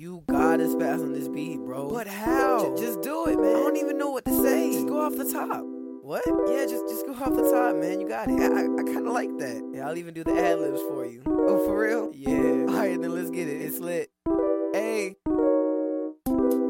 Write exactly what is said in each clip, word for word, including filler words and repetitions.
You gotta spaz on this beat, bro. But how? J- just do it, man. I don't even know what to say. Just go off the top. What? Yeah, just just go off the top, man. You got it. I, I kind of like that. Yeah, I'll even do the ad-libs for you. Oh, for real? Yeah. All right, then let's get it. It's lit. Hey.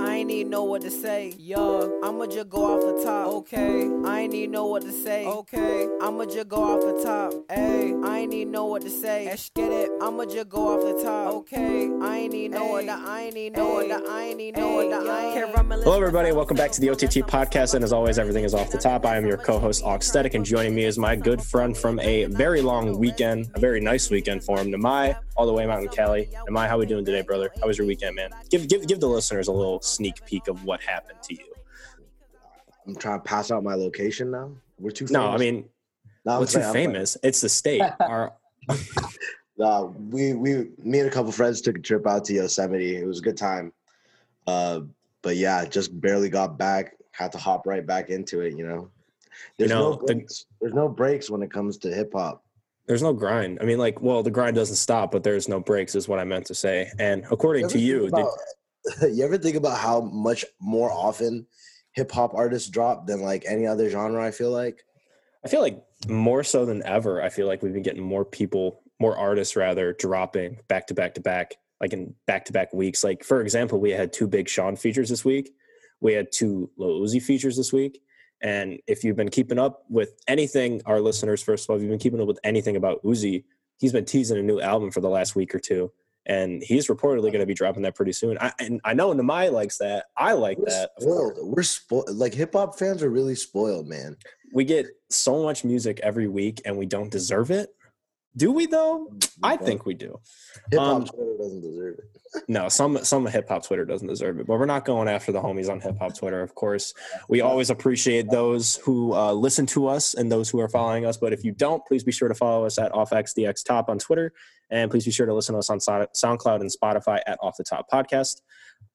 I ain't even know what to say. Yo, I'ma just go off the top. Okay. I ain't even know what to say. Okay. I'ma just go off the top. Hey, I ain't even know what to say. Let's get it. I'ma just go off the top. Okay. I ain't even know what the I ain't even know what the I ain't even know what the I ain't. Hello, everybody. Welcome back to the O T T podcast. And as always, everything is off the top. I am your co-host, Auxtetic, and joining me is my good friend from a very long weekend, a very nice weekend for him, Nimai, all the way out in Cali. Nimai, how we doing today, brother? How was your weekend, man? Give give give the listeners a little sneak peek of what happened to you. I'm trying to pass out my location now. We're too famous. No, I mean, no, we're too saying, famous. It's the state. Our... uh, we, we, me and a couple friends took a trip out to Yosemite. It was a good time. Uh, but yeah, just barely got back. Had to hop right back into it, you know? There's, you know, no, breaks. The... There's no breaks when it comes to hip hop. There's no grind. I mean, like, well, the grind doesn't stop, but there's no breaks is what I meant to say. And according to you... About... Did... You ever think about how much more often hip hop artists drop than like any other genre? I feel like, I feel like more so than ever. I feel like we've been getting more people, more artists rather, dropping back to back to back, like in back to back weeks. Like for example, we had two Big Sean features this week. We had two Lil Uzi features this week. And if you've been keeping up with anything, our listeners, first of all, if you've been keeping up with anything about Uzi, he's been teasing a new album for the last week or two. And he's reportedly going to be dropping that pretty soon. I and I know Nimai likes that. I like we're that. Spoiled. We're spoiled. Like hip hop fans are really spoiled, man. We get so much music every week, and we don't deserve it. Do we though? We I don't. think we do. Hip hop um, Twitter doesn't deserve it. No, some some hip hop Twitter doesn't deserve it. But we're not going after the homies on hip hop Twitter, of course. We always appreciate those who uh, listen to us and those who are following us. But if you don't, please be sure to follow us at OffXDXTop on Twitter. And please be sure to listen to us on SoundCloud and Spotify at Off The Top Podcast.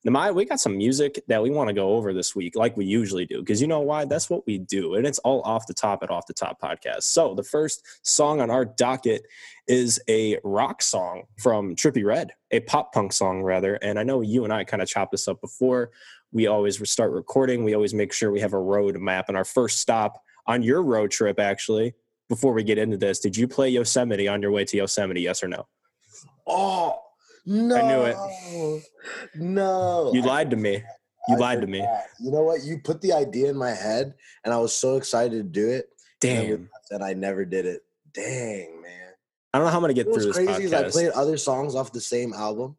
Nimai, we got some music that we want to go over this week, like we usually do, because you know why? That's what we do, and it's all off the top at Off The Top Podcast. So the first song on our docket is a rock song from Trippie Redd, a pop punk song, rather. And I know you and I kind of chopped this up before. We always start recording. We always make sure we have a road map. And our first stop on your road trip, actually, before we get into this, did you play Yosemite on your way to Yosemite? Yes or no? Oh, no. I knew it. No. You lied to me. You I lied to me. That. You know what? You put the idea in my head, and I was so excited to do it. Damn. And I never did it. Dang, man. I don't know how I'm going to get through this podcast. What's crazy is I played other songs off the same album.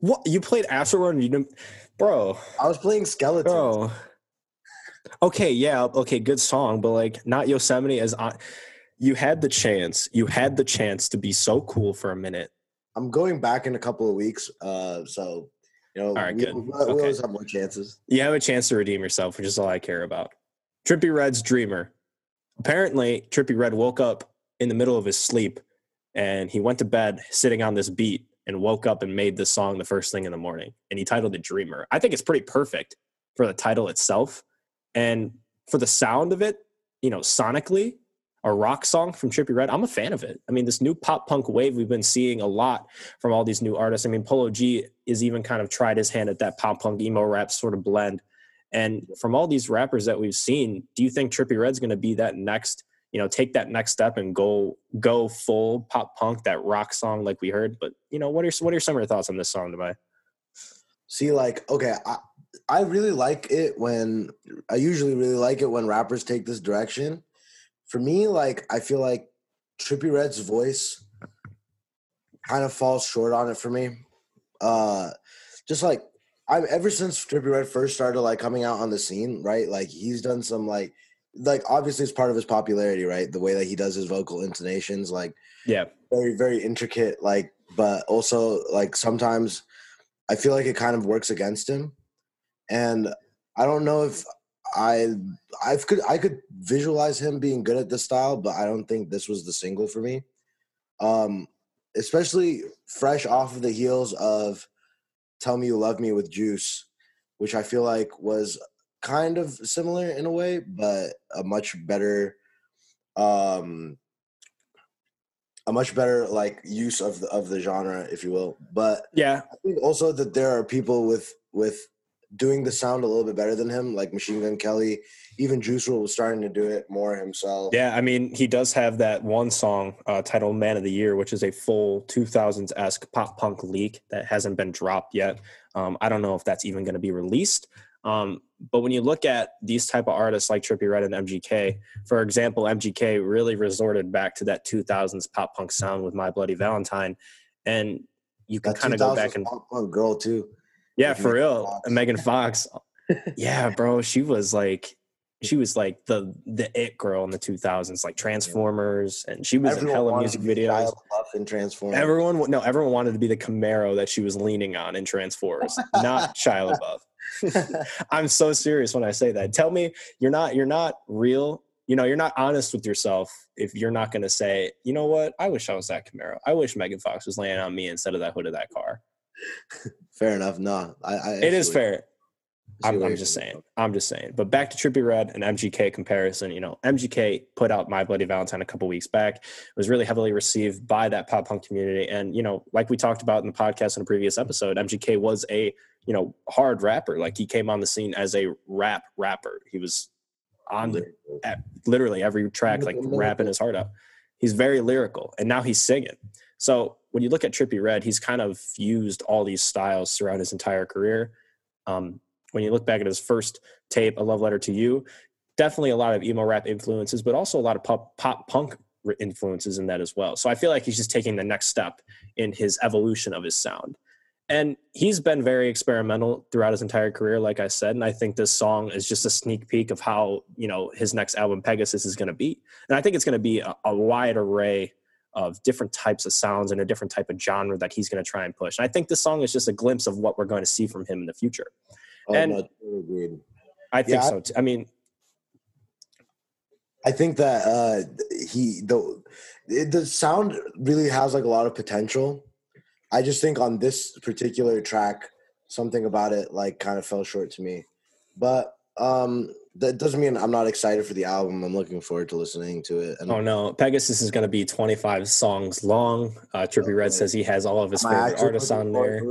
What? You played Afterward and you didn't? Bro. I was playing Skeletons. Bro. Okay, yeah, okay, good song, but like not Yosemite as on. You had the chance. You had the chance to be so cool for a minute. I'm going back in a couple of weeks, uh, so you know, all right, we, good. We, we okay. always have more chances. You have a chance to redeem yourself, which is all I care about. Trippie Redd's Dreamer. Apparently, Trippie Redd woke up in the middle of his sleep, and he went to bed sitting on this beat, and woke up and made this song the first thing in the morning, and he titled it Dreamer. I think it's pretty perfect for the title itself. And for the sound of it, you know, sonically, a rock song from Trippie Redd, I'm a fan of it. I mean, this new pop punk wave we've been seeing a lot from all these new artists. I mean, Polo G is even kind of tried his hand at that pop punk emo rap sort of blend. And from all these rappers that we've seen, do you think Trippie Redd's going to be that next, you know, take that next step and go go full pop punk, that rock song like we heard? But, you know, what are what are some of your thoughts on this song, Nimai? See, like, okay, I I really like it when I usually really like it when rappers take this direction. For me, like, I feel like Trippie Redd's voice kind of falls short on it for me. Uh, just like I'm ever since Trippie Redd first started like coming out on the scene, right? Like he's done some like, like obviously it's part of his popularity, right? The way that he does his vocal intonations, like yeah, very, very intricate, like, but also like sometimes I feel like it kind of works against him. And I don't know if I I could I could visualize him being good at this style, but I don't think this was the single for me. Um, especially fresh off of the heels of Tell Me You Love Me with Juice, which I feel like was kind of similar in a way, but a much better um, a much better like use of the, of the genre, if you will. But yeah, I think also that there are people with with doing the sound a little bit better than him, like Machine Gun Kelly. Even Juice world was starting to do it more himself. Yeah, I mean, he does have that one song uh, titled Man of the Year, which is a full two thousands-esque pop-punk leak that hasn't been dropped yet. Um, I don't know if that's even going to be released. Um, but when you look at these type of artists like Trippie Redd and M G K, for example, M G K really resorted back to that two thousands pop-punk sound with My Bloody Valentine. And you can kind of go back and... pop-punk girl, too. Yeah, for real. Megan Fox. Yeah, bro, she was like... She was like the the it girl in the two thousands, like Transformers, and she was everyone in hella music videos. And Transformers. Everyone, no, everyone wanted to be the Camaro that she was leaning on in Transformers, not Shia LaBeouf. I'm so serious when I say that. Tell me you're not you're not real. You know, you're not honest with yourself if you're not going to say, you know what? I wish I was that Camaro. I wish Megan Fox was laying on me instead of that hood of that car. Fair enough. No, I. I it is fair. I'm, I'm just saying. I'm just saying. But back to Trippie Redd and M G K comparison. You know, M G K put out My Bloody Valentine a couple weeks back. It was really heavily received by that pop punk community. And, you know, like we talked about in the podcast in a previous episode, M G K was a, you know, hard rapper. Like, he came on the scene as a rap rapper. He was on the, at literally every track, like, rapping his heart out. He's very lyrical. And now he's singing. So when you look at Trippie Redd, he's kind of fused all these styles throughout his entire career. Um, When you look back at his first tape, A Love Letter to You, definitely a lot of emo rap influences, but also a lot of pop, pop punk influences in that as well. So I feel like he's just taking the next step in his evolution of his sound. And he's been very experimental throughout his entire career, like I said. And I think this song is just a sneak peek of how, you know, his next album, Pegasus, is going to be. And I think it's going to be a, a wide array of different types of sounds and a different type of genre that he's going to try and push. And I think this song is just a glimpse of what we're going to see from him in the future. Oh, and no, totally I think yeah, so. Too. I mean, I think that uh, he the the sound really has like a lot of potential. I just think on this particular track, something about it like kind of fell short to me. But um, that doesn't mean I'm not excited for the album. I'm looking forward to listening to it. And oh no, Pegasus is going to be twenty-five songs long. Uh, Trippie okay. Redd says he has all of his favorite artists on there.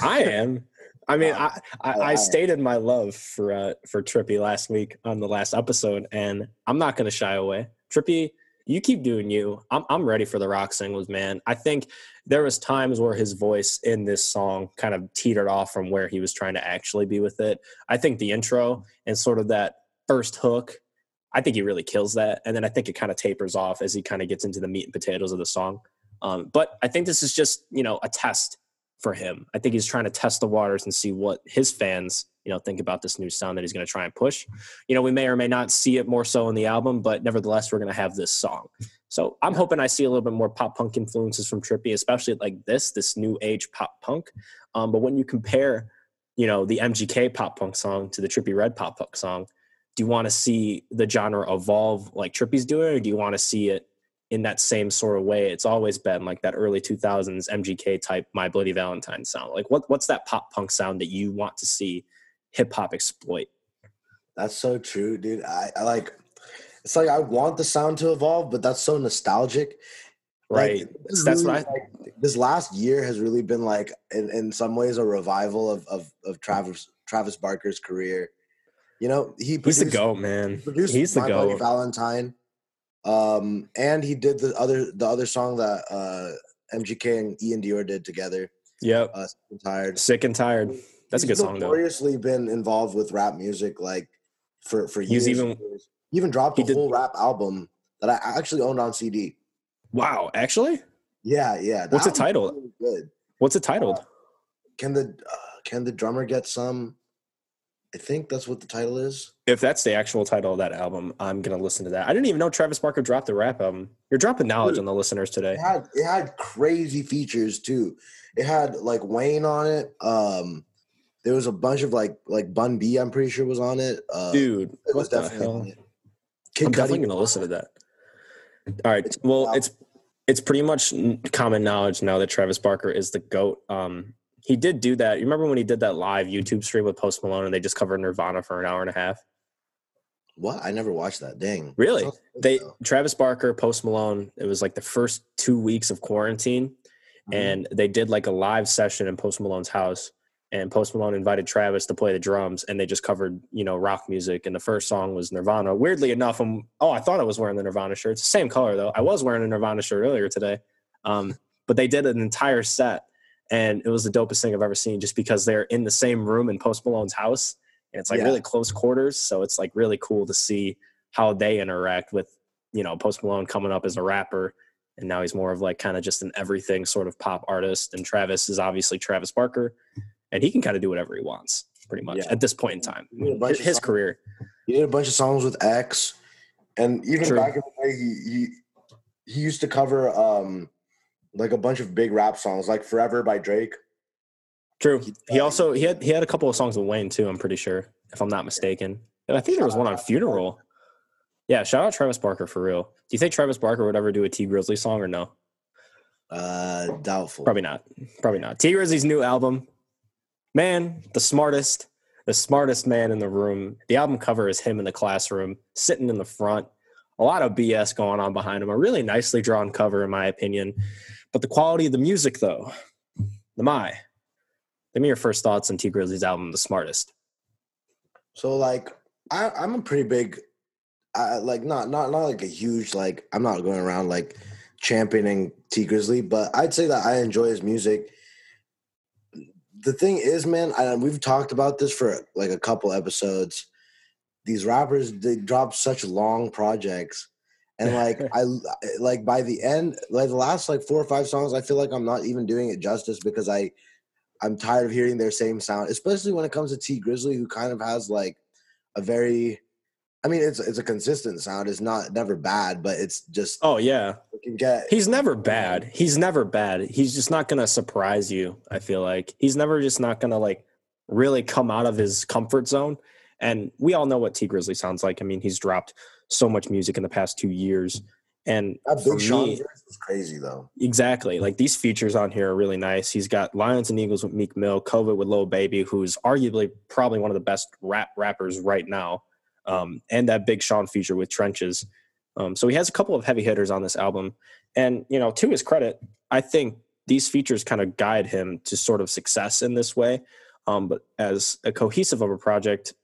I am. I mean, I, I, I stated my love for uh, for Trippie last week on the last episode, and I'm not going to shy away. Trippie, you keep doing you. I'm I'm ready for the rock singles, man. I think there was times where his voice in this song kind of teetered off from where he was trying to actually be with it. I think the intro and sort of that first hook, I think he really kills that. And then I think it kind of tapers off as he kind of gets into the meat and potatoes of the song. Um, but I think this is just, you know, a test for him. I think he's trying to test the waters and see what his fans, you know, think about this new sound that he's going to try and push. You know, we may or may not see it more so in the album, but nevertheless, we're going to have this song. So I'm hoping I see a little bit more pop punk influences from Trippie, especially like this, this new age pop punk. Um, but when you compare, you know, the M G K pop punk song to the Trippie Redd pop punk song, do you want to see the genre evolve like Trippie's doing, or do you want to see it in that same sort of way? It's always been like that early two thousands M G K type My Bloody Valentine sound. Like what, what's that pop punk sound that you want to see hip hop exploit? That's so true, dude. I, I like, it's like, I want the sound to evolve, but that's so nostalgic. Right. Like, that's really, what I, like, this last year has really been like, in, in some ways, a revival of, of, of Travis, Travis Barker's career. You know, he produced, he's the GOAT, man. He he's the My GOAT. Bloody Valentine. Um, and he did the other the other song that uh, M G K and Ian Dior did together. Yep. Uh, Sick and Tired. Sick and Tired. That's he's a good song, though. He's notoriously been involved with rap music, like, for, for years. He's even, he even dropped a did, whole rap album that I actually owned on C D. Wow, actually? Yeah, yeah. What's it titled? Really good. What's it titled? Uh, can the uh, Can the Drummer Get Some? I think that's what the title is. If that's the actual title of that album, I'm going to listen to that. I didn't even know Travis Barker dropped the rap album. You're dropping knowledge Dude, on the listeners today. It had, it had crazy features, too. It had, like, Wayne on it. Um, there was a bunch of, like, like Bun B, I'm pretty sure, was on it. Uh, Dude, it was definitely on it. I'm definitely going to listen to that. All right. It's well, it's it's pretty much common knowledge now that Travis Barker is the GOAT. Um He did do that. You remember when he did that live YouTube stream with Post Malone and they just covered Nirvana for an hour and a half? What? I never watched that. Dang. Really? Oh, they so. Travis Barker, Post Malone, it was like the first two weeks of quarantine. Mm-hmm. And they did like a live session in Post Malone's house. And Post Malone invited Travis to play the drums, and they just covered, you know, rock music. And the first song was Nirvana. Weirdly enough, I'm, oh, I thought I was wearing the Nirvana shirt. It's the same color, though. I was wearing a Nirvana shirt earlier today. Um, but they did an entire set, and it was the dopest thing I've ever seen just because they're in the same room in Post Malone's house, and it's, like, yeah. really close quarters. So it's, like, really cool to see how they interact with, you know, Post Malone coming up as a rapper. And now he's more of, like, kind of just an everything sort of pop artist. And Travis is obviously Travis Barker. And he can kind of do whatever he wants, pretty much, yeah. at this point in time. His, his career. He did a bunch of songs with X. And even True. back in the day, he, he, he used to cover, um, like, a bunch of big rap songs, like Forever by Drake. True. He, he also he had he had a couple of songs with Wayne, too, I'm pretty sure, if I'm not mistaken. And I think there was one on Funeral. Yeah, shout out Travis Barker, for real. Do you think Travis Barker would ever do a Tee Grizzley song or no? Uh, doubtful. Probably not. Probably not. Tee Grizzley's new album. Man, the smartest, the smartest man in the room. The album cover is him in the classroom, sitting in the front. A lot of B S going on behind him. A really nicely drawn cover, in my opinion. But the quality of the music, though. Nimai, give me your first thoughts on Tee Grizzley's album, The Smartest. So, like, I, I'm a pretty big, I, like, not not not like a huge, like, I'm not going around, like, championing Tee Grizzley, but I'd say that I enjoy his music. The thing is, man, I, we've talked about this for like a couple episodes. These rappers, they drop such long projects. And like, I like by the end, like the last like four or five songs, I feel like I'm not even doing it justice because I, I'm tired of hearing their same sound, especially when it comes to Tee Grizzley, who kind of has like a very, I mean, it's it's a consistent sound. It's not never bad, but it's just. Oh, yeah. You can get, he's never bad. He's never bad. He's just not going to surprise you, I feel like. He's never just not going to, like, really come out of his comfort zone. And we all know what Tee Grizzley sounds like. I mean, he's dropped so much music in the past two years. And that Big Sean verse was crazy, though. Exactly. Like, these features on here are really nice. He's got Lions and Eagles with Meek Mill, COVID with Lil Baby, who's arguably probably one of the best rap rappers right now. Um, and that Big Sean feature with Trenches. Um, so he has a couple of heavy hitters on this album. And, you know, to his credit, I think these features kind of guide him to sort of success in this way. Um, but as a cohesive of a project,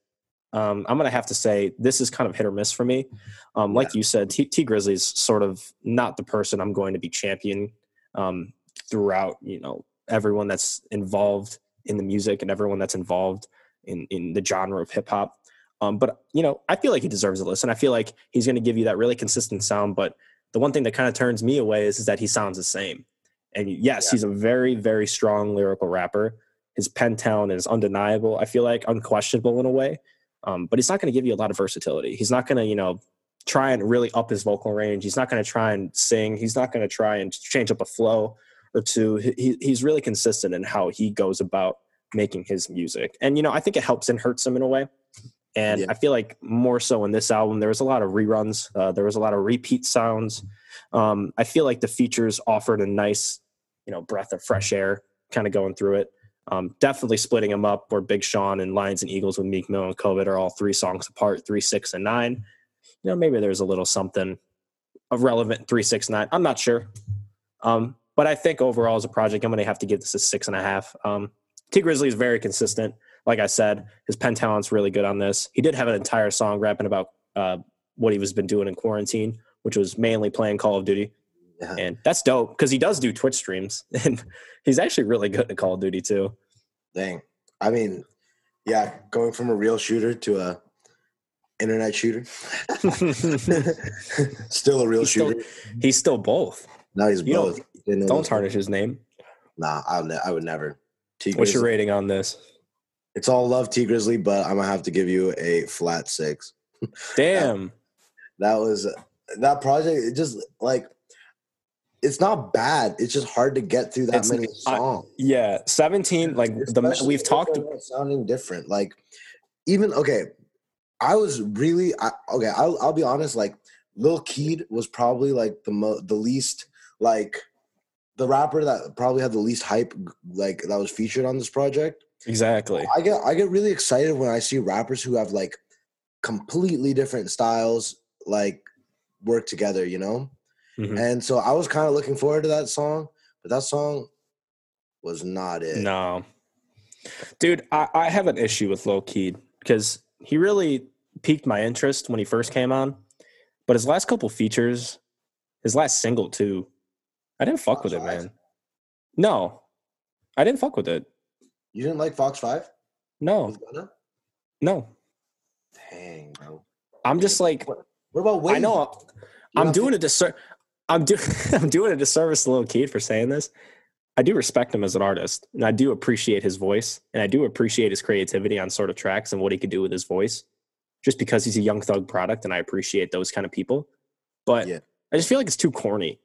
um, I'm going to have to say this is kind of hit or miss for me. Um, like yeah. you said, T-, T Grizzley's sort of not the person I'm going to be championing um, throughout, you know, everyone that's involved in the music and everyone that's involved in, in the genre of hip hop. Um, but, you know, I feel like he deserves a listen. I feel like he's going to give you that really consistent sound. But the one thing that kind of turns me away is, is that he sounds the same. And yes, yeah. he's a very, very strong lyrical rapper. His pen talent is undeniable. I feel like unquestionable in a way. Um, but he's not going to give you a lot of versatility. He's not going to, you know, try and really up his vocal range. He's not going to try and sing. He's not going to try and change up a flow or two. He, he's really consistent in how he goes about making his music. And, you know, I think it helps and hurts him in a way. And yeah. I feel like more so in this album, there was a lot of reruns. Uh, there was a lot of repeat sounds. Um, I feel like the features offered a nice, you know, breath of fresh air kind of going through it. Um, definitely splitting them up where Big Sean and Lions and Eagles with Meek Mill and COVID are all three songs apart, three, six, and nine. You know, maybe there's a little something of relevant three, six, nine. I'm not sure. Um, but I think overall as a project, I'm going to have to give this a six and a half. Um, Tee Grizzley is very consistent. Like I said, his pen talent's really good on this. He did have an entire song rapping about uh, what he was been doing in quarantine, which was mainly playing Call of Duty. Yeah. And that's dope because he does do Twitch streams. And he's actually really good at Call of Duty, too. Dang. I mean, yeah, going from a real shooter to a internet shooter. Still a real he's shooter. Still, he's still both. No, he's you both. Don't, don't tarnish his name. Nah, I'll ne- I would never. Tee What's Grizzley. Your rating on this? It's all love, Tee Grizzley, but I'm gonna have to give you a flat six. Damn, that, that was that project. It just like it's not bad. It's just hard to get through that it's, many songs. Uh, yeah, seventeen. Like Especially the we've talked about sounding different. Like even okay, I was really I, okay. I'll, I'll be honest. Like Lil Keed was probably like the mo- the least like the rapper that probably had the least hype. Like that was featured on this project. Exactly. I get I get really excited when I see rappers who have like completely different styles, like, work together, you know? Mm-hmm. And so I was kind of looking forward to that song, but that song was not it. No. Dude, I, I have an issue with Lil Keed because he really piqued my interest when he first came on. But his last couple features, his last single too, I didn't fuck Fox with it, five? man. No, I didn't fuck with it. You didn't like Fox five? No. No. Dang, bro. I'm just like, what, what about Wayne? I know I'm, I'm doing a disservice. I'm doing I'm doing a disservice to Lil Keed for saying this. I do respect him as an artist, and I do appreciate his voice, and I do appreciate his creativity on sort of tracks and what he could do with his voice, just because he's a Young Thug product, and I appreciate those kind of people. But yeah. I just feel like it's too corny.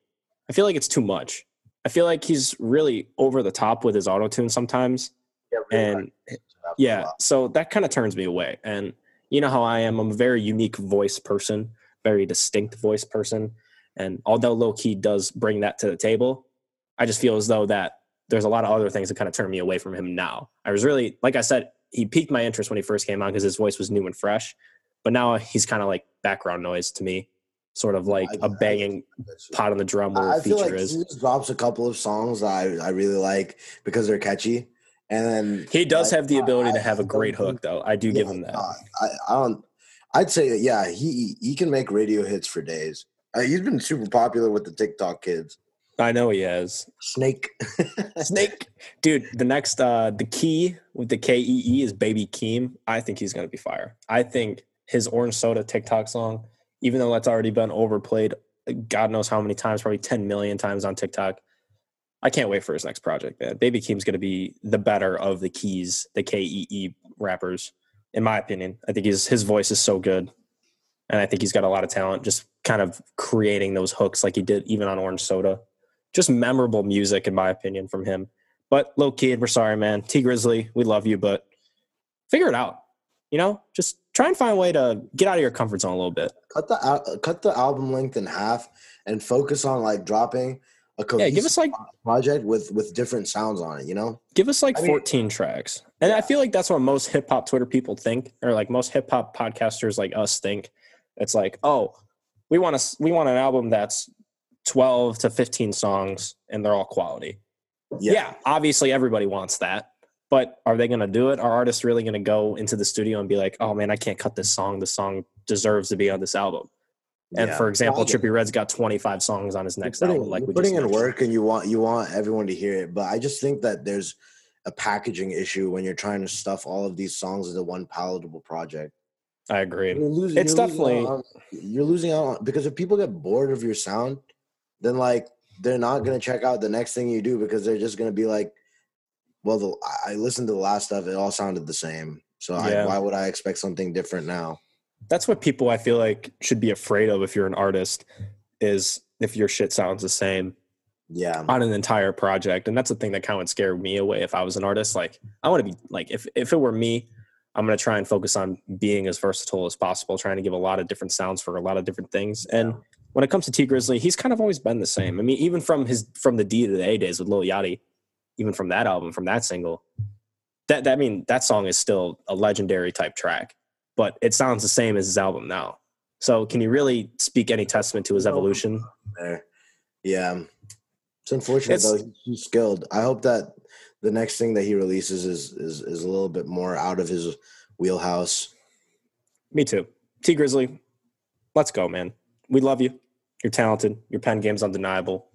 I feel like it's too much. I feel like he's really over the top with his auto-tune sometimes. Yeah, really and yeah, so that kind of turns me away. And you know how I am. I'm a very unique voice person, very distinct voice person. And although Lil Keed does bring that to the table, I just feel as though that there's a lot of other things that kind of turn me away from him now. I was really, like I said, he piqued my interest when he first came on because his voice was new and fresh. But now he's kind of like background noise to me, sort of like I, a banging I, pot on the drum where I, a feature I feel like is. He just drops a couple of songs that I, I really like because they're catchy. And then he does like, have the ability I, to have I, a great hook, though. I do yeah, give him that. I, I don't. I'd say, yeah, he he can make radio hits for days. Uh, he's been super popular with the TikTok kids. I know he has. Snake. Snake. Dude, the next, uh, the key with the K E E is Baby Keem. I think he's going to be fire. I think his Orange Soda TikTok song, even though that's already been overplayed, God knows how many times, probably ten million times on TikTok. I can't wait for his next project, man. Baby Keem's going to be the better of the keys, the K E E rappers, in my opinion. I think his his voice is so good. And I think he's got a lot of talent just kind of creating those hooks like he did even on Orange Soda. Just memorable music, in my opinion, from him. But Lil Keed, we're sorry, man. Tee Grizzley, we love you, but figure it out. You know, just try and find a way to get out of your comfort zone a little bit. Cut the uh, cut the album length in half and focus on like dropping a cohesive yeah, give us, like, project with with different sounds on it. You know, give us like I fourteen mean, tracks, and yeah. I feel like that's what most hip hop Twitter people think, or like most hip hop podcasters like us think. It's like, oh, we want to we want an album that's twelve to fifteen songs and they're all quality. Yeah. yeah, obviously everybody wants that, but are they going to do it? Are artists really going to go into the studio and be like, oh man, I can't cut this song. This song deserves to be on this album. And yeah. for example, yeah. Trippie Redd's got twenty-five songs on his next putting, album. Like we putting just in work and you want, you want everyone to hear it. But I just think that there's a packaging issue when you're trying to stuff all of these songs into one palatable project. I agree. You're losing, it's you're definitely, losing on, you're losing out on, because if people get bored of your sound, then like they're not gonna check out the next thing you do because they're just gonna be like, well, the, I listened to the last stuff; it all sounded the same. So yeah. I, why would I expect something different now? That's what people I feel like should be afraid of if you're an artist, is if your shit sounds the same. Yeah, on an entire project, and that's the thing that kind of would scare me away if I was an artist. Like I want to be like, if if it were me, I'm gonna try and focus on being as versatile as possible, trying to give a lot of different sounds for a lot of different things, yeah. and. When it comes to Tee Grizzley, he's kind of always been the same. I mean, even from his from the D to the A days with Lil Yachty, even from that album, from that single, that that I mean that song is still a legendary type track, but it sounds the same as his album now. So, can you really speak any testament to his evolution? Yeah, it's unfortunate it's, though. He's skilled. I hope that the next thing that he releases is is is a little bit more out of his wheelhouse. Me too. Tee Grizzley, let's go, man. We love you. You're talented. Your pen game's undeniable.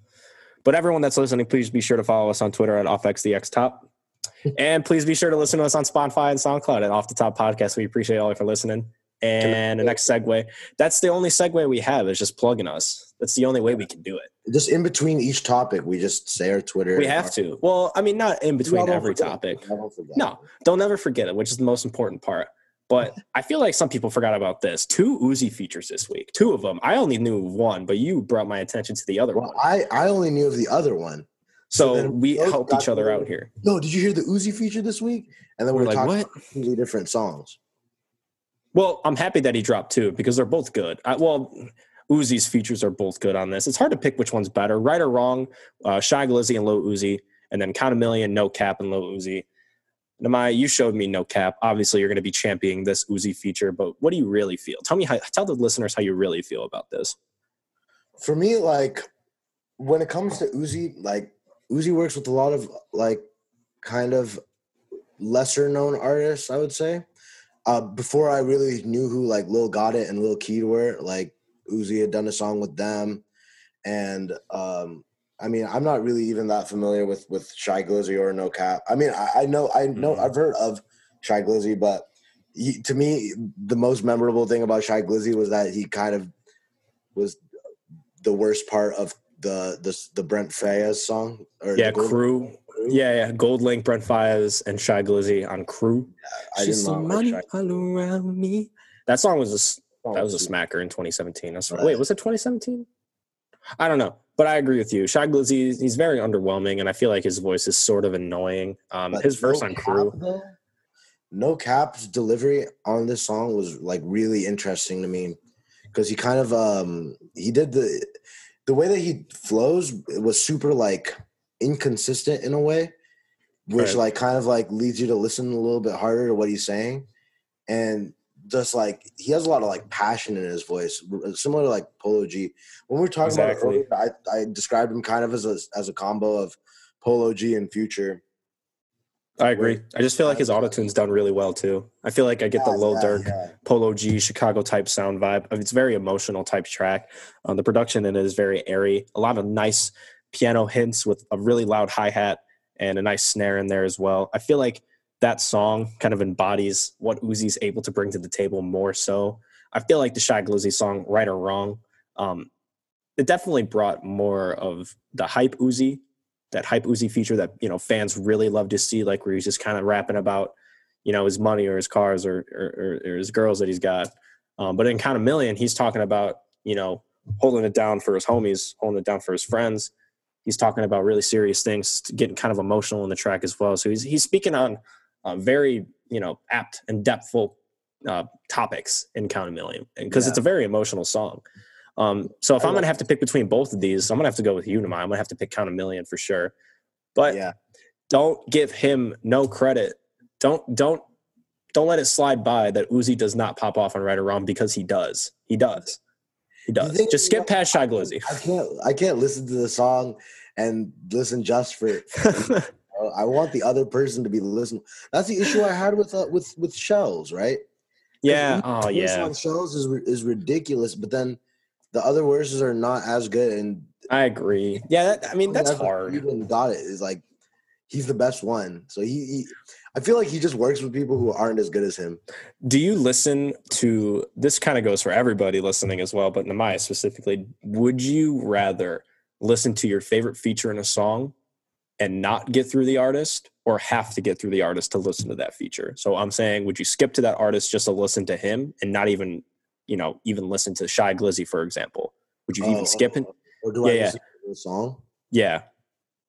But everyone that's listening, please be sure to follow us on Twitter at OffXTheXTop. And please be sure to listen to us on Spotify and SoundCloud at Off The Top Podcast. We appreciate all of you for listening. And the next segue, that's the only segue we have is just plugging us. That's the only way we can do it. Just in between each topic, we just say our Twitter. We have to. Well, I mean, not in between every topic. No, don't ever forget it, which is the most important part. But I feel like some people forgot about this. Two Uzi features this week. Two of them. I only knew one, but you brought my attention to the other well, one. I, I only knew of the other one. So, so we helped each other out here. No, did you hear the Uzi feature this week? And then we're, we're like, talking what? About completely different songs. Well, I'm happy that he dropped two because they're both good. I, well, Uzi's features are both good on this. It's hard to pick which one's better. Right or Wrong, uh, Shy Glizzy and Lil Uzi, and then Count a Million, No Cap and Lil Uzi. Nimai, you showed me No Cap. Obviously, you're going to be championing this Uzi feature, but what do you really feel? Tell me, how, tell the listeners how you really feel about this. For me, like, when it comes to Uzi, like, Uzi works with a lot of, like, kind of lesser-known artists, I would say. Uh, before I really knew who, like, Lil Got It and Lil Keed were, like, Uzi had done a song with them. And, um... I mean, I'm not really even that familiar with, with Shy Glizzy or No Cap. I mean, I, I know, I know, mm-hmm. I've heard of Shy Glizzy, but he, to me, the most memorable thing about Shy Glizzy was that he kind of was the worst part of the the, the Brent Faiyaz song. Or yeah, Crew. Link, Crew. Yeah, yeah, Gold Link, Brent Faiyaz, and Shy Glizzy on Crew. Yeah, I She's did not like money Shy all around me. That song was a that was a smacker in twenty seventeen. That's right. Wait, was it twenty seventeen? I don't know. But I agree with you. Shy Glizzy, he's very underwhelming, and I feel like his voice is sort of annoying. Um, his verse on Crew. No Cap's delivery on this song was, like, really interesting to me because he kind of um, – he did the – the way that he flows was super, like, inconsistent in a way, which, right. like, kind of, like, leads you to listen a little bit harder to what he's saying. And just, like, he has a lot of, like, passion in his voice, similar to, like, Polo G. When we were talking exactly. about it earlier, I, I described him kind of as a, as a combo of Polo G and Future. I agree. I just feel like his autotune's done really well, too. I feel like I get yeah, the Lil yeah, Durk, yeah. Polo G, Chicago-type sound vibe. It's very emotional-type track. Um, the production in it is very airy. A lot of nice piano hints with a really loud hi-hat and a nice snare in there as well. I feel like that song kind of embodies what Uzi's able to bring to the table more so. I feel like the Shy Glizzy song, Right or Wrong, um, it definitely brought more of the hype Uzi, that hype Uzi feature that, you know, fans really love to see, like where he's just kind of rapping about, you know, his money or his cars or or, or his girls that he's got. Um, but in Count a Million, he's talking about, you know, holding it down for his homies, holding it down for his friends. He's talking about really serious things, getting kind of emotional in the track as well. So he's he's speaking on uh, very, you know, apt and depthful uh, topics in Count a Million because yeah. it's a very emotional song. Um, so if I'm going to have to pick between both of these, I'm going to have to go with you, Nimai. I'm going to have to pick Count a Million for sure. But yeah. don't give him no credit. Don't don't don't let it slide by that Uzi does not pop off on Right or Wrong because he does. He does. He does. Think, just skip know, past Shy Glizzy. I can't, I can't listen to the song and listen just for it. I want the other person to be listening. That's the issue I had with uh, with with Shells, right? Yeah. Oh, yeah. Shells is, is ridiculous, but then the other verses are not as good, and I agree. Yeah, that, I mean that's, that's hard. Like, even Got It is like he's the best one. So he, he, I feel like he just works with people who aren't as good as him. Do you listen to this? Kind of goes for everybody listening as well, but Nimai specifically. Would you rather listen to your favorite feature in a song and not get through the artist, or have to get through the artist to listen to that feature? So I'm saying, would you skip to that artist just to listen to him and not even? You know, even listen to Shy Glizzy, for example. Would you oh, even skip it? Or do yeah, I listen yeah. to the song? Yeah.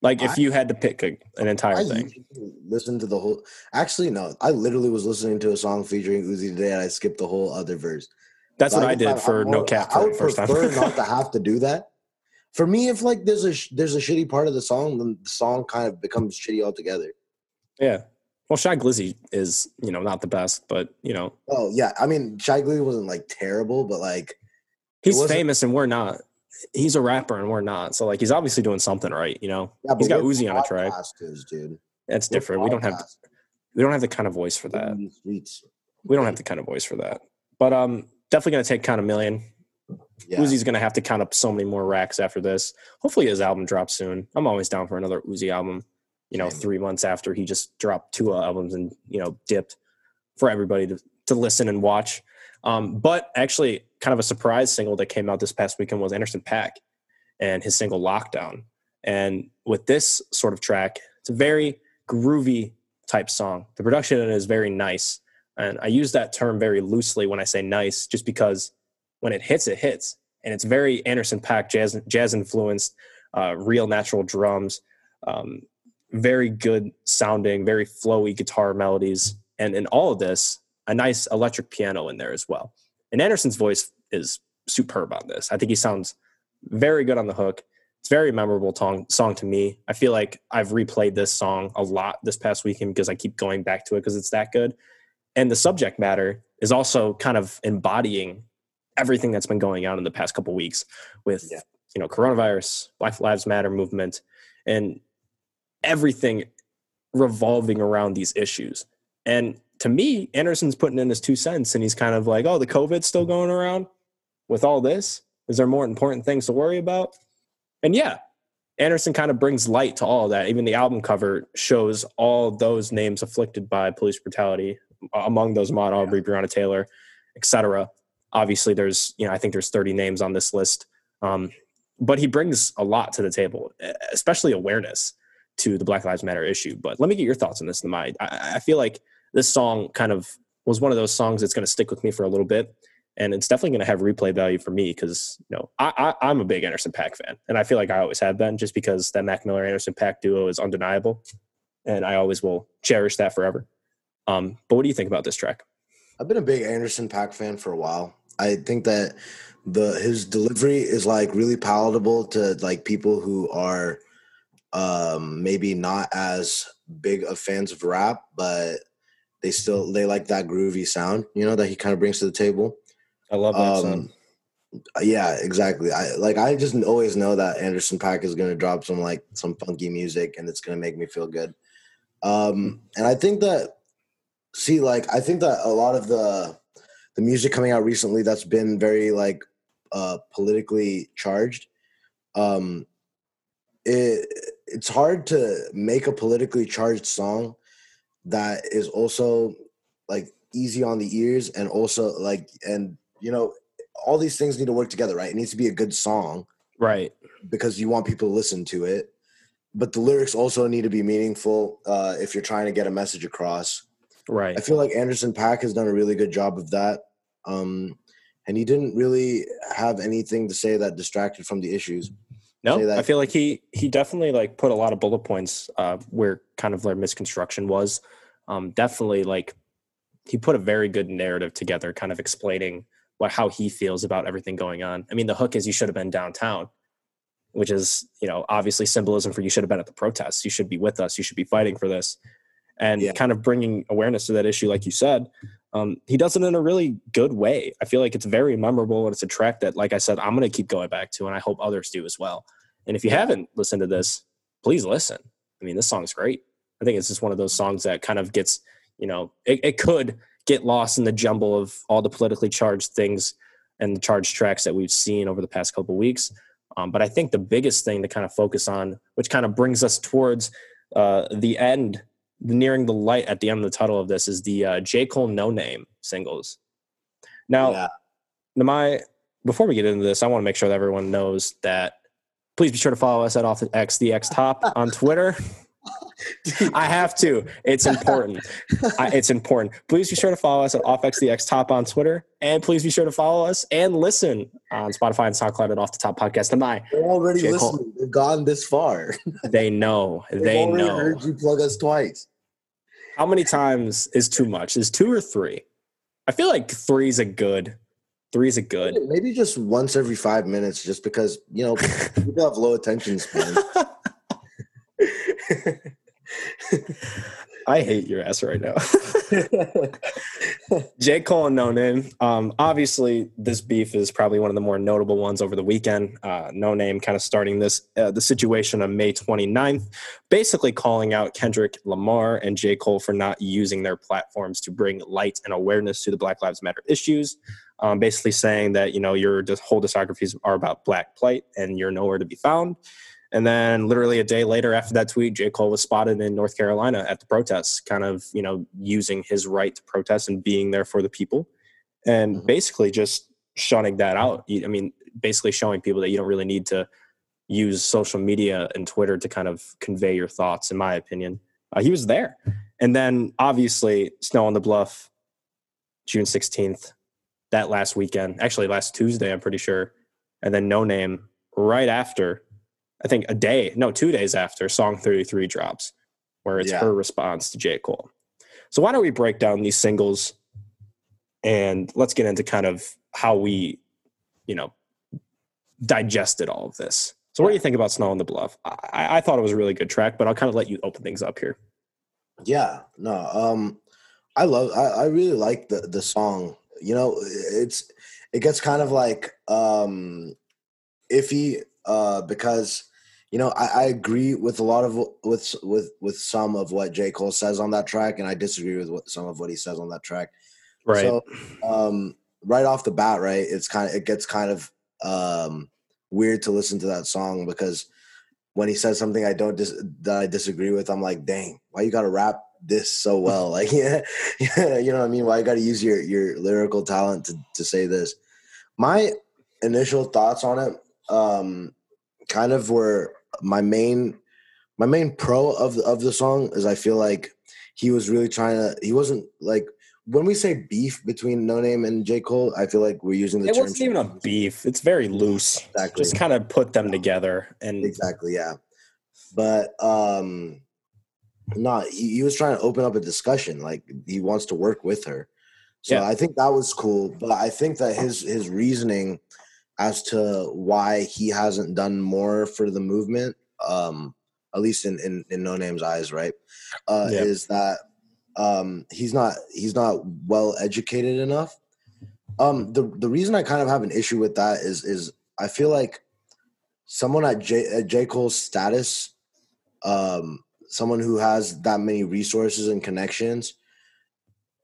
Like I, if you had to pick a, an entire I thing. Listen to the whole. Actually, no. I literally was listening to a song featuring Uzi today, and I skipped the whole other verse. That's so what I, I did I, for I, No Cap for the first time. I would prefer not to have to do that. For me, if like there's a there's a shitty part of the song, then the song kind of becomes shitty altogether. Yeah. Well, Shy Glizzy is, you know, not the best, but, you know. Oh, yeah. I mean, Shy Glizzy wasn't, like, terrible, but, like. He's famous and we're not. He's a rapper and we're not. So, like, he's obviously doing something right, you know. Yeah, he's got Uzi on a track. Dude. That's we're different. We don't have we don't have the kind of voice for that. We don't have the kind of voice for that. But um, definitely going to take Count a Million. Yeah. Uzi's going to have to count up so many more racks after this. Hopefully his album drops soon. I'm always down for another Uzi album. You know, three months after he just dropped two albums and, you know, dipped for everybody to, to listen and watch. Um, but actually kind of a surprise single that came out this past weekend was Anderson .Paak and his single Lockdown. And with this sort of track, it's a very groovy type song. The production in it is very nice. And I use that term very loosely when I say nice, just because when it hits, it hits. And it's very Anderson .Paak jazz, jazz influenced, uh, real natural drums, um, very good sounding, very flowy guitar melodies. And in all of this, a nice electric piano in there as well. And Anderson's voice is superb on this. I think he sounds very good on the hook. It's a very memorable tong- song to me. I feel like I've replayed this song a lot this past weekend because I keep going back to it because it's that good. And the subject matter is also kind of embodying everything that's been going on in the past couple of weeks with, yeah. you know, coronavirus, Black Lives Matter movement, and everything revolving around these issues. And to me, Anderson's putting in his two cents and he's kind of like, oh, the COVID's still going around with all this. Is there more important things to worry about? And yeah, Anderson kind of brings light to all of that. Even the album cover shows all those names afflicted by police brutality, among those Ahmaud Arbery, yeah. Breonna Taylor, et cetera. Obviously there's, you know, I think there's thirty names on this list. Um, but he brings a lot to the table, especially awareness to the Black Lives Matter issue. But let me get your thoughts on this, Nimai. I, I feel like this song kind of was one of those songs that's going to stick with me for a little bit. And it's definitely going to have replay value for me because, you know, I, I, I'm a big Anderson .Paak fan. And I feel like I always have been just because that Mac Miller-Anderson .Paak duo is undeniable. And I always will cherish that forever. Um, but what do you think about this track? I've been a big Anderson .Paak fan for a while. I think that the his delivery is, like, really palatable to, like, people who are um, maybe not as big of fans of rap, but they still – they like that groovy sound, you know, that he kind of brings to the table. I love that um, song. Yeah, exactly. I like. I just always know that Anderson .Paak is going to drop some like some funky music, and it's going to make me feel good. Um, and I think that, see, like I think that a lot of the the music coming out recently that's been very like uh, politically charged. Um, it it's hard to make a politically charged song that is also like easy on the ears and also like and. You know, all these things need to work together, right? It needs to be a good song. Right. Because you want people to listen to it. But the lyrics also need to be meaningful uh, if you're trying to get a message across. Right. I feel like Anderson .Paak has done a really good job of that. Um, and he didn't really have anything to say that distracted from the issues. No, nope. I feel like he he definitely, like, put a lot of bullet points uh, where kind of their misconstruction was. Um, definitely, like, he put a very good narrative together kind of explaining what how he feels about everything going on. I mean, the hook is "You should have been downtown," which is, you know, obviously symbolism for you should have been at the protests. You should be with us. You should be fighting for this. And yeah. kind of bringing awareness to that issue, like you said, um, he does it in a really good way. I feel like it's very memorable and it's a track that, like I said, I'm going to keep going back to and I hope others do as well. And if you haven't listened to this, please listen. I mean, this song's great. I think it's just one of those songs that kind of gets, you know, it, it could get lost in the jumble of all the politically charged things and the charged tracks that we've seen over the past couple of weeks. Um, but I think the biggest thing to kind of focus on, which kind of brings us towards uh, the end, nearing the light at the end of the title of this, is the uh, J. Cole Noname singles. Now, yeah. Nimai, before we get into this, I want to make sure that everyone knows that please be sure to follow us at Off the X, the X Top on Twitter. I have to. It's important. I, it's important. Please be sure to follow us at OffXTheXTop on Twitter, and please be sure to follow us and listen on Spotify and SoundCloud at Off the Top Podcast. Am I? They're already J. listening. Cole. They've gone this far. They know. They've they already know. Heard you plug us twice. How many times is too much? Is two or three? I feel like three's a good. Three's a good. Maybe, maybe just once every five minutes, just because you know we have low attention span. I hate your ass right now. J. Cole and Noname. Um, obviously, this beef is probably one of the more notable ones over the weekend. Uh, Noname kind of starting this uh, the situation on May twenty-ninth, basically calling out Kendrick Lamar and J. Cole for not using their platforms to bring light and awareness to the Black Lives Matter issues. Um, basically saying that, you know, your whole discographies are about Black plight and you're nowhere to be found. And then literally a day later after that tweet, J. Cole was spotted in North Carolina at the protests, kind of, you know, using his right to protest and being there for the people and mm-hmm. basically just shunning that out. I mean, basically showing people that you don't really need to use social media and Twitter to kind of convey your thoughts, in my opinion. Uh, he was there. And then obviously Snow on the Bluff, June sixteenth, that last weekend, actually last Tuesday, I'm pretty sure. And then Noname right after. I think a day, no, two days after Song thirty-three drops, where it's yeah. her response to J. Cole. So why don't we break down these singles and let's get into kind of how we, you know, digested all of this. So what do you think about Snow on the Bluff? I, I thought it was a really good track, but I'll kind of let you open things up here. Yeah, no, um, I love, I, I really like the, the song, you know, it's, it gets kind of like um, iffy uh, because, you know, I, I agree with a lot of, with, with, with some of what J. Cole says on that track. And I disagree with what, some of what he says on that track. Right. So um, right off the bat, right. It's kind of, it gets kind of, um, weird to listen to that song because when he says something I don't dis- that I disagree with, I'm like, dang, why you gotta rap this so well? Like, yeah, yeah, you know what I mean? Why you gotta use your your lyrical talent to, to say this? My initial thoughts on it, um, kind of were my main my main pro of the, of the song is I feel like he was really trying to. He wasn't like. When we say beef between Noname and J. Cole, I feel like we're using the term. It wasn't even a beef. It's very loose. Exactly. Just kind of put them yeah. together. And exactly, yeah. But um, no, he, he was trying to open up a discussion. Like, he wants to work with her. So yeah. I think that was cool. But I think that his his reasoning as to why he hasn't done more for the movement, um, at least in, in, in Noname's eyes, right, uh, yeah. is that Um, he's not he's not well educated enough. Um, the the reason I kind of have an issue with that is is I feel like someone at J, at J. Cole's status, um, someone who has that many resources and connections,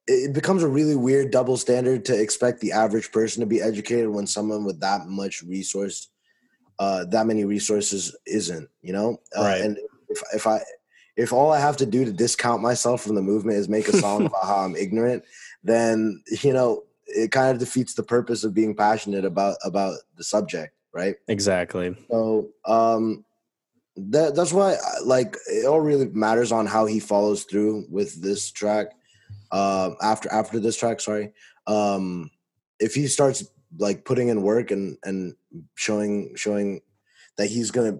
it, it becomes a really weird double standard to expect the average person to be educated when someone with that much resource, uh, that many resources isn't. You know, right. uh, and if if I. If all I have to do to discount myself from the movement is make a song about how I'm ignorant, then, you know, it kind of defeats the purpose of being passionate about, about the subject. Right. Exactly. So um, that, that's why, like, it all really matters on how he follows through with this track. Um, after, after this track, sorry. Um, if he starts like putting in work and, and showing, showing that he's going to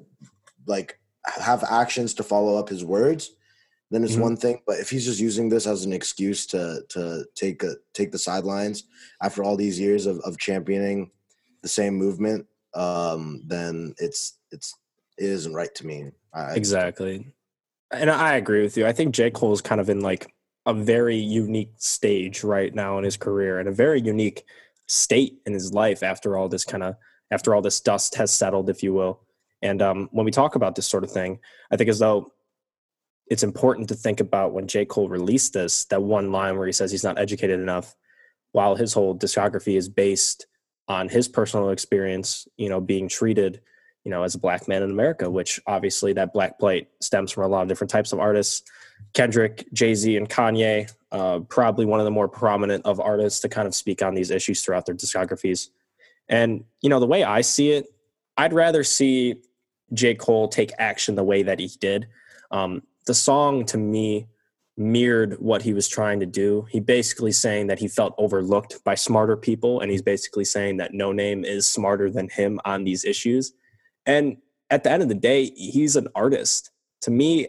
like, have actions to follow up his words, then it's mm-hmm. one thing. But if he's just using this as an excuse to to take a, take the sidelines after all these years of, of championing the same movement, um, then it's it's it isn't right to me. I, exactly, and I agree with you. I think J. Cole is kind of in like a very unique stage right now in his career and a very unique state in his life after all this kind of after all this dust has settled, if you will. And um, when we talk about this sort of thing, I think as though it's important to think about when J. Cole released this, that one line where he says he's not educated enough, while his whole discography is based on his personal experience, you know, being treated, you know, as a black man in America, which obviously that black plate stems from a lot of different types of artists. Kendrick, Jay-Z, and Kanye, uh, probably one of the more prominent of artists to kind of speak on these issues throughout their discographies. And, you know, the way I see it, I'd rather see J. Cole take action the way that he did. Um, the song to me mirrored what he was trying to do. He basically saying that he felt overlooked by smarter people. And he's basically saying that Noname is smarter than him on these issues. And at the end of the day, he's an artist. To me,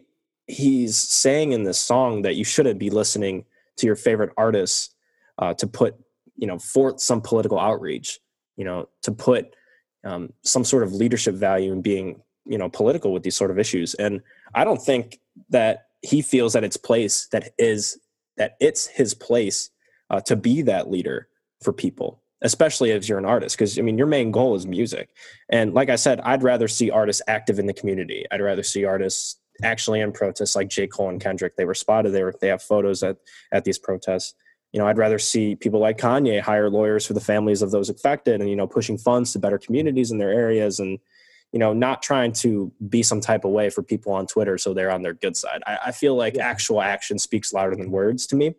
he's saying in this song that you shouldn't be listening to your favorite artists uh, to put, you know, forth some political outreach, you know, to put um, some sort of leadership value in being, you know, political with these sort of issues. And I don't think that he feels that it's place that is, that it's his place uh, to be that leader for people, especially if you're an artist. Cause I mean, your main goal is music. And like I said, I'd rather see artists active in the community. I'd rather see artists actually in protests like J. Cole and Kendrick. They were spotted. They were, they have photos at, at these protests. You know, I'd rather see people like Kanye hire lawyers for the families of those affected and, you know, pushing funds to better communities in their areas and, you know, not trying to be some type of way for people on Twitter so they're on their good side. I, I feel like actual action speaks louder than words to me.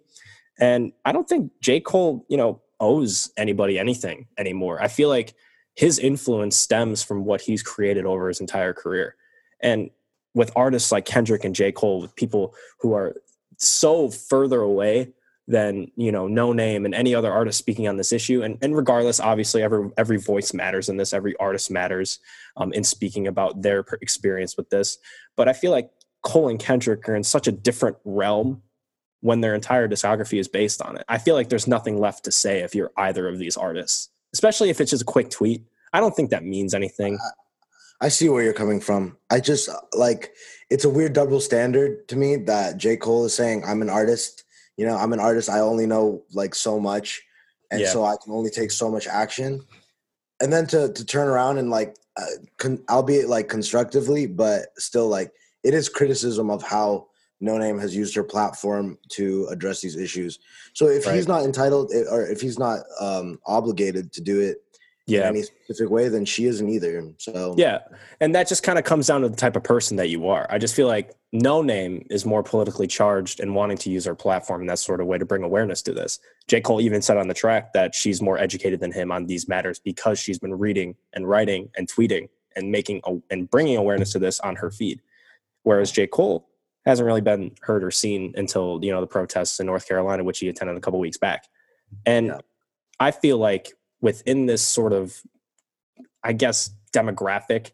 And I don't think J. Cole, you know, owes anybody anything anymore. I feel like his influence stems from what he's created over his entire career. And with artists like Kendrick and J. Cole, with people who are so further away than, you know, Noname and any other artist speaking on this issue. And and regardless, obviously, every every voice matters in this. Every artist matters um, in speaking about their experience with this. But I feel like Cole and Kendrick are in such a different realm when their entire discography is based on it. I feel like there's nothing left to say if you're either of these artists, especially if it's just a quick tweet. I don't think that means anything. I see where you're coming from. I just, like, it's a weird double standard to me that J. Cole is saying, I'm an artist. You know, I'm an artist. I only know, like, so much. And yeah. so I can only take so much action. And then to, to turn around and, like, uh, con- albeit, like, constructively, but still, like, it is criticism of how Noname has used her platform to address these issues. So if right. he's not entitled or if he's not um, obligated to do it, yeah. in any specific way, then she isn't either. So yeah, and that just kind of comes down to the type of person that you are. I just feel like Noname is more politically charged and wanting to use her platform in that sort of way to bring awareness to this. J. Cole even said on the track that she's more educated than him on these matters because she's been reading and writing and tweeting and making a, and bringing awareness to this on her feed, whereas J. Cole hasn't really been heard or seen until, you know, the protests in North Carolina, which he attended a couple weeks back. And yeah. I feel like within this sort of, I guess, demographic,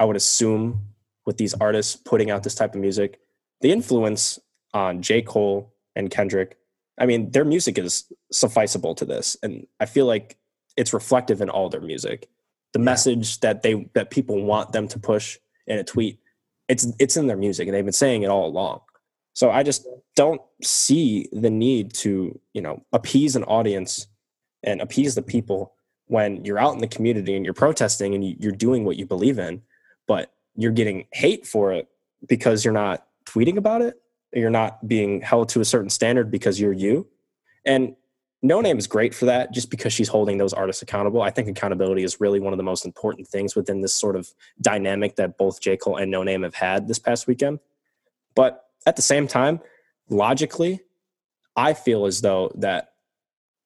I would assume with these artists putting out this type of music, the influence on J. Cole and Kendrick, I mean, their music is sufficeable to this. And I feel like it's reflective in all their music. The yeah. message that they that people want them to push in a tweet, it's it's in their music, and they've been saying it all along. So I just don't see the need to, you know, appease an audience and appease the people when you're out in the community and you're protesting and you're doing what you believe in, but you're getting hate for it because you're not tweeting about it, or you're not being held to a certain standard because you're you. And Noname is great for that just because she's holding those artists accountable. I think accountability is really one of the most important things within this sort of dynamic that both J. Cole and Noname have had this past weekend. But at the same time, logically, I feel as though that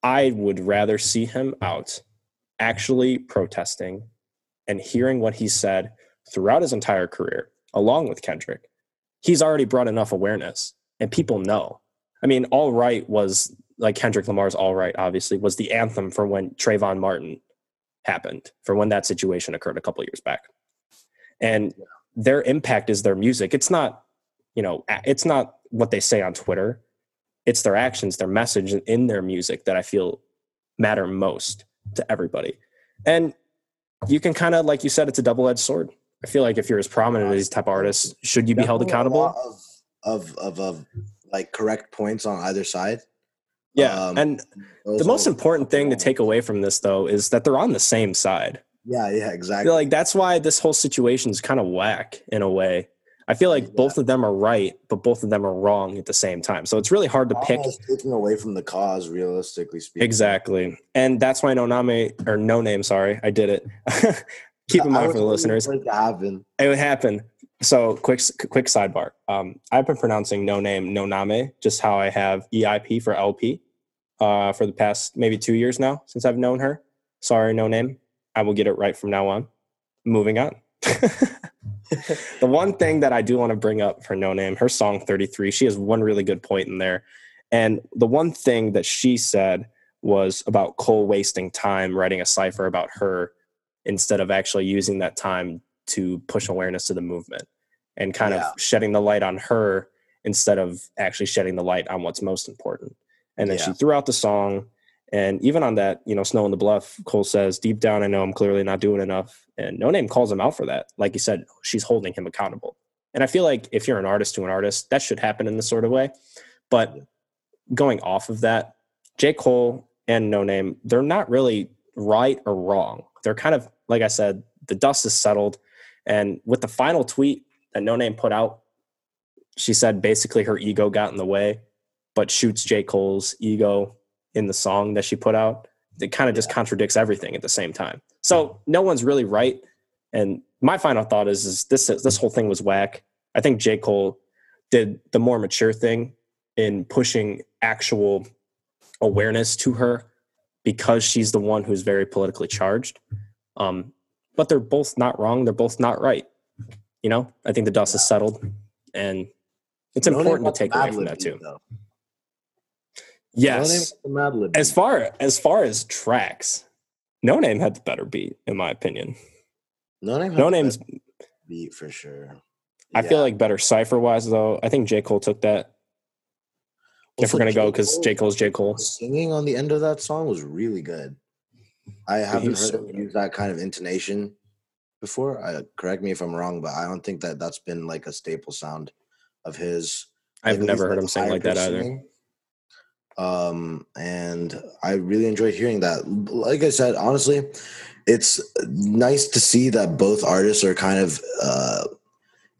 I would rather see him out actually protesting and hearing what he said throughout his entire career, along with Kendrick. He's already brought enough awareness, and people know. I mean, All Right was, like Kendrick Lamar's All Right, obviously, was the anthem for when Trayvon Martin happened, for when that situation occurred a couple of years back. And their impact is their music. It's not, you know, it's not what they say on Twitter. It's their actions, their message in their music that I feel matter most to everybody. And you can kind of, like you said, it's a double-edged sword. I feel like if you're as prominent as these type of artists, should you be held accountable? Of, of, of, of like correct points on either side. Yeah. Um, and the most important thing to take away from this though, is that they're on the same side. Yeah. Yeah, exactly. I feel like that's why this whole situation is kind of whack in a way. I feel like yeah. both of them are right, but both of them are wrong at the same time. So it's really hard to pick. Almost taking away from the cause, realistically speaking. Exactly. And that's why Noname, or Noname, sorry, I did it. Keep in mind for the listeners. It happened. It would happen. So quick quick sidebar. Um, I've been pronouncing Noname, Noname, just how I have E I P for L P uh, for the past maybe two years now since I've known her. Sorry, Noname. I will get it right from now on. Moving on. The one thing that I do want to bring up for Noname, her song thirty-three, she has one really good point in there. And the one thing that she said was about Cole wasting time writing a cipher about her instead of actually using that time to push awareness to the movement and kind yeah. of shedding the light on her instead of actually shedding the light on what's most important. And then yeah. she threw out the song. And even on that, you know, Snow on the Bluff, Cole says, deep down, I know I'm clearly not doing enough. And Noname calls him out for that. Like you said, she's holding him accountable. And I feel like if you're an artist to an artist, that should happen in this sort of way. But going off of that, J. Cole and Noname, they're not really right or wrong. They're kind of, like I said, the dust is settled. And with the final tweet that Noname put out, she said basically her ego got in the way, but shoots J. Cole's ego in the song that she put out. It kind of just yeah. contradicts everything at the same time. So no one's really right. And my final thought is, is this, this whole thing was whack. I think J. Cole did the more mature thing in pushing actual awareness to her because she's the one who's very politically charged. Um, but they're both not wrong. They're both not right. You know, I think the dust is settled, and it's no important to take away from that too. Though. Yes. No as far as far as tracks, Noname had the better beat, in my opinion. Noname had Noname's the beat for sure. I yeah. feel like better cipher wise though. I think J. Cole took that. Well, if we're gonna J. go, because J. Cole's J. Cole. Singing on the end of that song was really good. I haven't heard so him good. use that kind of intonation before. I, correct me if I'm wrong, but I don't think that that's been like a staple sound of his. I've never heard like him sing like that either. Um, and I really enjoyed hearing that. Like I said, honestly, it's nice to see that both artists are kind of uh,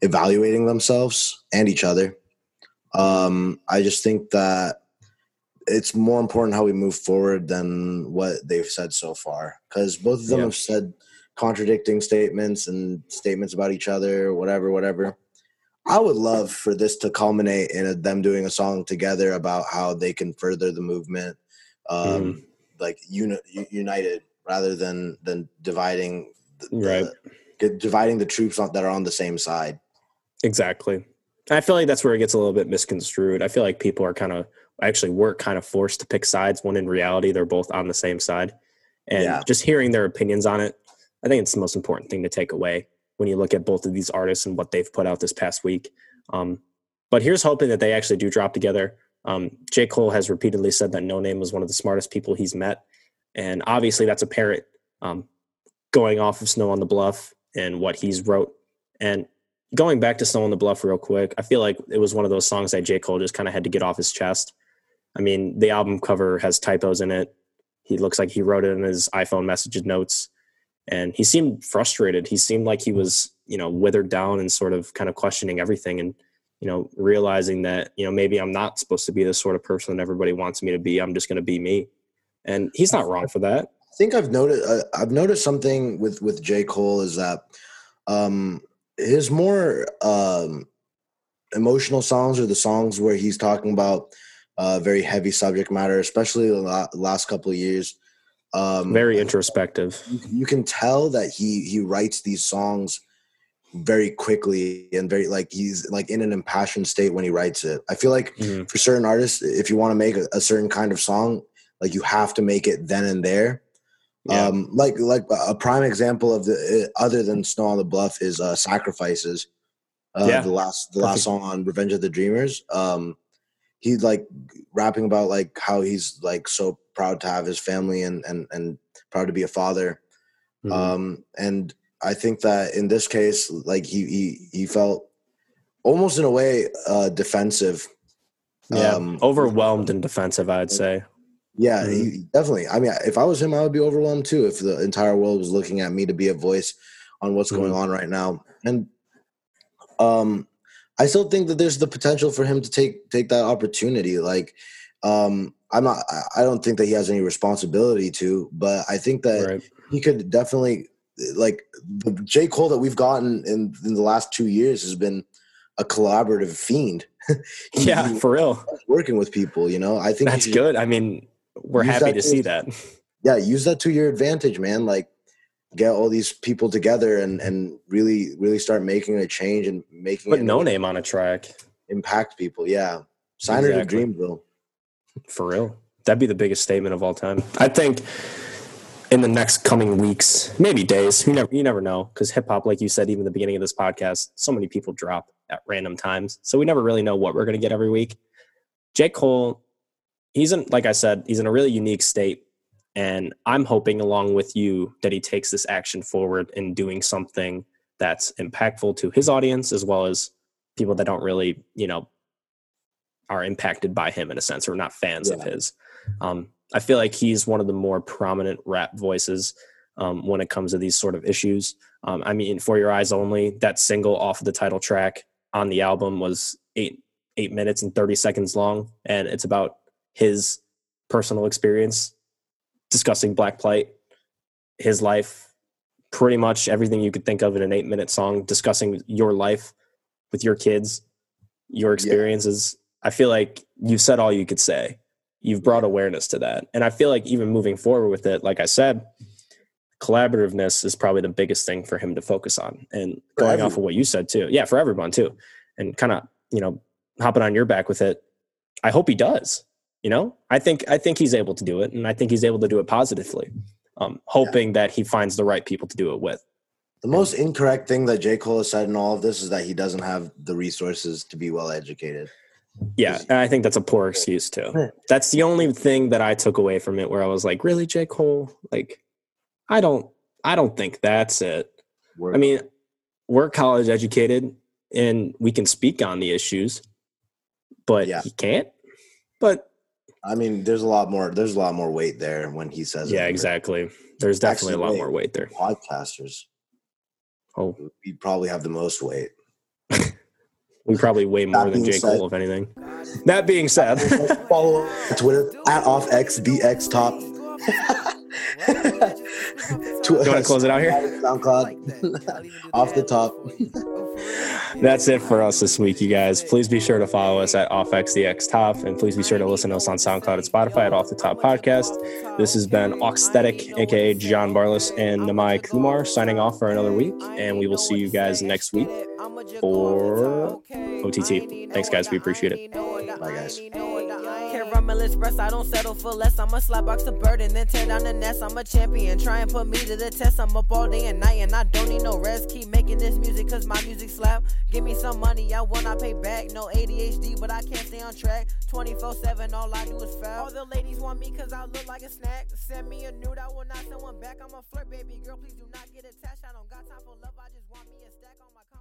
evaluating themselves and each other. Um, I just think that it's more important how we move forward than what they've said so far, because both of them yeah. have said contradicting statements and statements about each other, whatever, whatever. I would love for this to culminate in a, them doing a song together about how they can further the movement, um, mm. like uni- united rather than, than dividing, the, right. the, dividing the troops that are on the same side. Exactly. I feel like that's where it gets a little bit misconstrued. I feel like people are kind of actually were kind of forced to pick sides when in reality, they're both on the same side, and yeah. just hearing their opinions on it. I think it's the most important thing to take away when you look at both of these artists and what they've put out this past week. Um, but here's hoping that they actually do drop together. Um, J. Cole has repeatedly said that Noname was one of the smartest people he's met. And obviously that's apparent um, going off of Snow on the Bluff and what he's wrote. And going back to Snow on the Bluff real quick, I feel like it was one of those songs that J. Cole just kind of had to get off his chest. I mean, the album cover has typos in it. He looks like he wrote it in his iPhone message notes. And he seemed frustrated. He seemed like he was, you know, withered down and sort of kind of questioning everything and, you know, realizing that, you know, maybe I'm not supposed to be the sort of person that everybody wants me to be. I'm just going to be me. And he's not wrong for that. I think I've noticed, uh, I've noticed something with, with J. Cole is that um, his more um, emotional songs are the songs where he's talking about uh, very heavy subject matter, especially the last couple of years. Um, very introspective. You can tell that he he writes these songs very quickly and very like he's like in an impassioned state when he writes it. I feel like mm-hmm. for certain artists, if you want to make a, a certain kind of song, like you have to make it then and there. Yeah. Um, like like a prime example of the other than Snow on the Bluff is uh, Sacrifices. Uh, yeah. The last the last song on Revenge of the Dreamers. Um, he's like rapping about like how he's like so proud to have his family and and, and proud to be a father. Mm-hmm. Um, and I think that in this case, like he, he, he felt almost in a way uh, defensive. Yeah. Um, overwhelmed and defensive, I'd say. Yeah, mm-hmm. he, definitely. I mean, if I was him, I would be overwhelmed too. If the entire world was looking at me to be a voice on what's mm-hmm. going on right now. And um, I still think that there's the potential for him to take, take that opportunity. Like, um, I'm not, I don't think that he has any responsibility to, but I think that right. he could definitely like the J. Cole that we've gotten in, in the last two years has been a collaborative fiend. he, yeah, for real. Working with people, you know, I think that's should, good. I mean, we're happy to see that. Yeah. Use that to your advantage, man. Like get all these people together and, and really, really start making a change and making Put it no name on a track, impact people. Yeah. Sign her exactly. to Dreamville. For real. That'd be the biggest statement of all time. I think in the next coming weeks, maybe days, you never you never know, because hip-hop, like you said, even the beginning of this podcast, so many people drop at random times. So we never really know what we're going to get every week. J. Cole, he's in, like I said, he's in a really unique state. And I'm hoping along with you that he takes this action forward in doing something that's impactful to his audience, as well as people that don't really, you know, are impacted by him in a sense, or not fans yeah. of his. Um, I feel like he's one of the more prominent rap voices um, when it comes to these sort of issues. Um, I mean, For Your Eyes Only, that single off of the title track on the album was eight, eight minutes and thirty seconds long. And it's about his personal experience discussing black plight, his life, pretty much everything you could think of in an eight minute song, discussing your life with your kids, your experiences, yeah. I feel like you've said all you could say. You've brought awareness to that. And I feel like even moving forward with it, like I said, collaborativeness is probably the biggest thing for him to focus on. And for going everyone. off of what you said too. Yeah, for everyone too. And kind of, you know, hopping on your back with it. I hope he does. You know, I think I think he's able to do it. And I think he's able to do it positively. Um, hoping yeah. that he finds the right people to do it with. The most and, incorrect thing that J. Cole has said in all of this is that he doesn't have the resources to be well educated. Yeah, and I think that's a poor excuse too. That's the only thing that I took away from it where I was like, really, J. Cole? Like, I don't I don't think that's it. Word. I mean, we're college educated and we can speak on the issues, but yeah. he can't. But I mean, there's a lot more. There's a lot more weight there when he says. Yeah, it exactly. There's definitely Actually, a lot more weight there. Podcasters. Oh, we probably have the most weight. We probably weigh more than J. Cole, if anything. That being said, follow on Twitter at off x d x top. Do you want to close it out here? SoundCloud. Off the top. That's it for us this week, you guys. Please be sure to follow us at off x d x top, and please be sure to listen to us on SoundCloud and Spotify at Off the Top Podcast. This has been Auxthetic, aka John Barless, and Nimai Kumar signing off for another week, and we will see you guys next week for O T T. Thanks, guys. We appreciate it. Bye, guys. Caramel Express, I don't settle for less. I'm a slotbox of burden, then tear down the nest. I'm a champion, try and put me to the test. I'm up all day and night, and I don't need no rest. Keep making this music, cause my music slap. Give me some money, I want, I pay back. No A D H D, but I can't stay on track. twenty-four seven, all I do is foul. All the ladies want me, cause I look like a snack. Send me a nude, I will not send one back. I'm a flirt, baby girl, please do not get attached. I don't got time for love, I just want me a stack on my car.